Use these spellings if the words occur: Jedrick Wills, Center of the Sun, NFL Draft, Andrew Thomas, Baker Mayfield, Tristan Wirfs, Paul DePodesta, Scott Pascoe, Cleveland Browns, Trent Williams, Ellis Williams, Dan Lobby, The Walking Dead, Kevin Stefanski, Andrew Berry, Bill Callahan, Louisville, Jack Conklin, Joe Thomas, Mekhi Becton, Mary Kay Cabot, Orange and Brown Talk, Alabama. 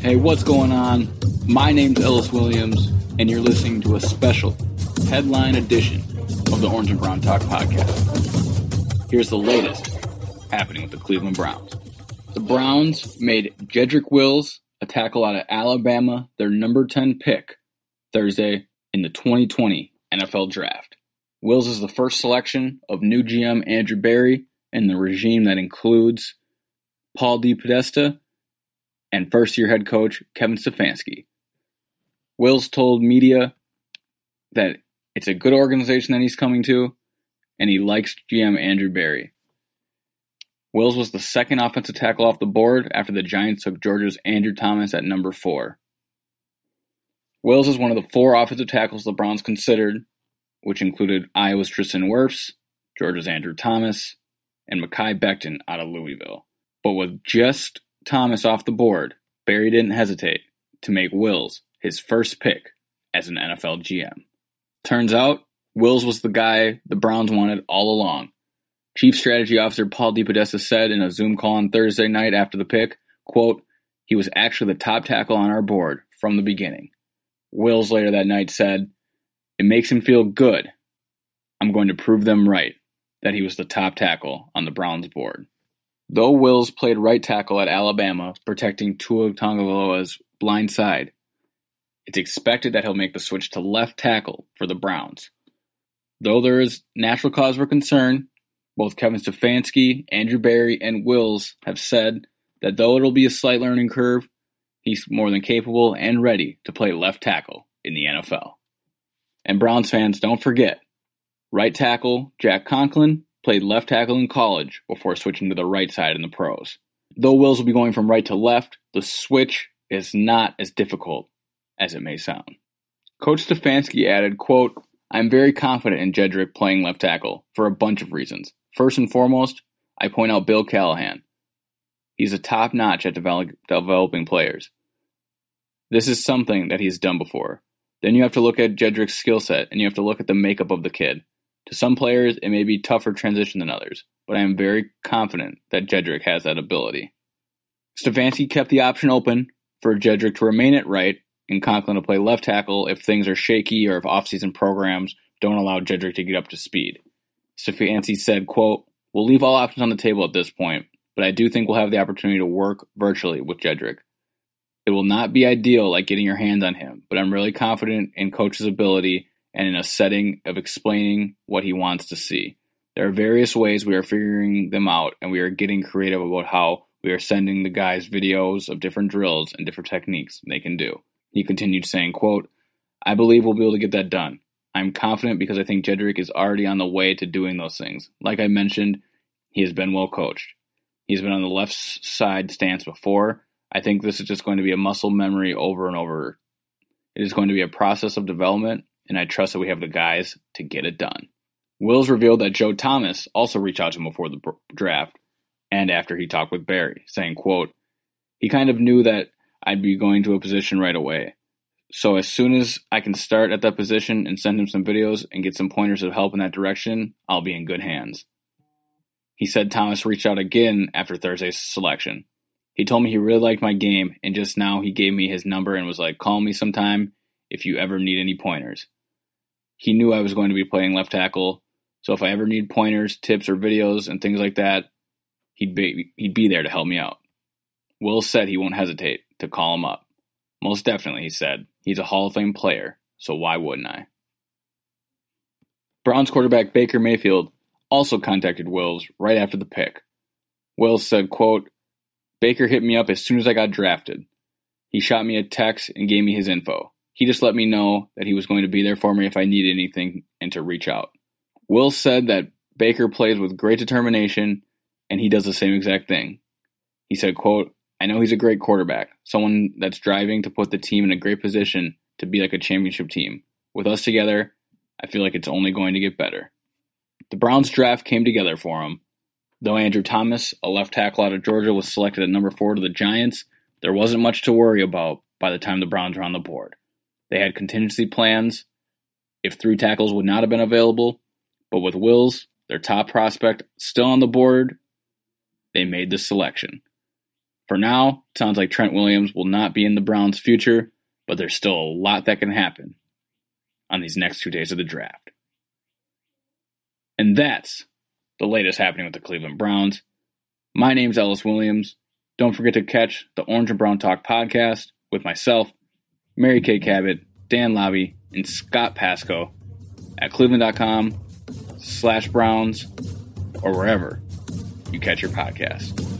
Hey, what's going on? My name's Ellis Williams, and you're listening to a special headline edition of the Orange and Brown Talk podcast. Here's the latest happening with the Cleveland Browns. The Browns made Jedrick Wills, a tackle out of Alabama, their number 10 pick Thursday in the 2020 NFL Draft. Wills is the first selection of new GM Andrew Berry and the regime that includes Paul DePodesta and first-year head coach Kevin Stefanski. Wills told media that it's a good organization that he's coming to, and he likes GM Andrew Berry. Wills was the second offensive tackle off the board after the Giants took Georgia's Andrew Thomas at number 4. Wills is one of the 4 offensive tackles the Browns considered, which included Iowa's Tristan Wirfs, Georgia's Andrew Thomas, and Mekhi Becton out of Louisville. But with just Thomas off the board, Berry didn't hesitate to make Wills his first pick as an NFL GM. Turns out, Wills was the guy the Browns wanted all along. Chief Strategy Officer Paul DePodesta said in a Zoom call on Thursday night after the pick, quote, "He was actually the top tackle on our board from the beginning." Wills later that night said, "It makes him feel good. I'm going to prove them right that he was the top tackle on the Browns board." Though Wills played right tackle at Alabama, protecting Tua Tagovailoa's blind side, it's expected that he'll make the switch to left tackle for the Browns. Though there is natural cause for concern, both Kevin Stefanski, Andrew Berry, and Wills have said that though it'll be a slight learning curve, he's more than capable and ready to play left tackle in the NFL. And Browns fans, don't forget, right tackle Jack Conklin played left tackle in college before switching to the right side in the pros. Though Wills will be going from right to left, the switch is not as difficult as it may sound. Coach Stefanski added, quote, "I'm very confident in Jedrick playing left tackle for a bunch of reasons. First and foremost, I point out Bill Callahan. He's a top-notch at developing players. This is something that he's done before. Then you have to look at Jedrick's skill set, and you have to look at the makeup of the kid. To some players, it may be tougher transition than others, but I am very confident that Jedrick has that ability." Stefanski kept the option open for Jedrick to remain at right and Conklin to play left tackle if things are shaky or if offseason programs don't allow Jedrick to get up to speed. Stefanski said, quote, "We'll leave all options on the table at this point, but I do think we'll have the opportunity to work virtually with Jedrick. It will not be ideal like getting your hands on him, but I'm really confident in coach's ability and in a setting of explaining what he wants to see. There are various ways we are figuring them out, and we are getting creative about how we are sending the guys videos of different drills and different techniques they can do." He continued saying, quote, "I believe we'll be able to get that done. I'm confident because I think Jedrick is already on the way to doing those things. Like I mentioned, he has been well coached. He's been on the left side stance before. I think this is just going to be a muscle memory over and over. It is going to be a process of development, and I trust that we have the guys to get it done." Wills revealed that Joe Thomas also reached out to him before the draft and after he talked with Berry, saying, quote, "He kind of knew that I'd be going to a position right away. So as soon as I can start at that position and send him some videos and get some pointers of help in that direction, I'll be in good hands." He said Thomas reached out again after Thursday's selection. "He told me he really liked my game, and just now he gave me his number and was like, call me sometime if you ever need any pointers. He knew I was going to be playing left tackle, so if I ever need pointers, tips, or videos and things like that, He'd be there to help me out. Wills said he won't hesitate to call him up. Most definitely, he said. He's a Hall of Fame player, so why wouldn't I? Browns quarterback Baker Mayfield also contacted Wills right after the pick. Wills said, quote, Baker hit me up as soon as I got drafted. He shot me a text and gave me his info. He just let me know that he was going to be there for me if I needed anything and to reach out. Wills said that Baker plays with great determination and he does the same exact thing. He said, quote, I know he's a great quarterback, someone that's driving to put the team in a great position to be like a championship team. With us together, I feel like it's only going to get better. The Browns draft came together for him. Though Andrew Thomas, a left tackle out of Georgia, was selected at number 4 to the Giants, there wasn't much to worry about by the time the Browns were on the board. They had contingency plans if 3 tackles would not have been available, but with Wills, their top prospect, still on the board, they made the selection. For now, it sounds like Trent Williams will not be in the Browns' future, but there's still a lot that can happen on these next 2 days of the draft. And that's the latest happening with the Cleveland Browns. My name's Ellis Williams. Don't forget to catch the Orange and Brown Talk podcast with myself, Mary Kay Cabot, Dan Lobby, and Scott Pascoe at Cleveland.com/Browns or wherever you catch your podcast.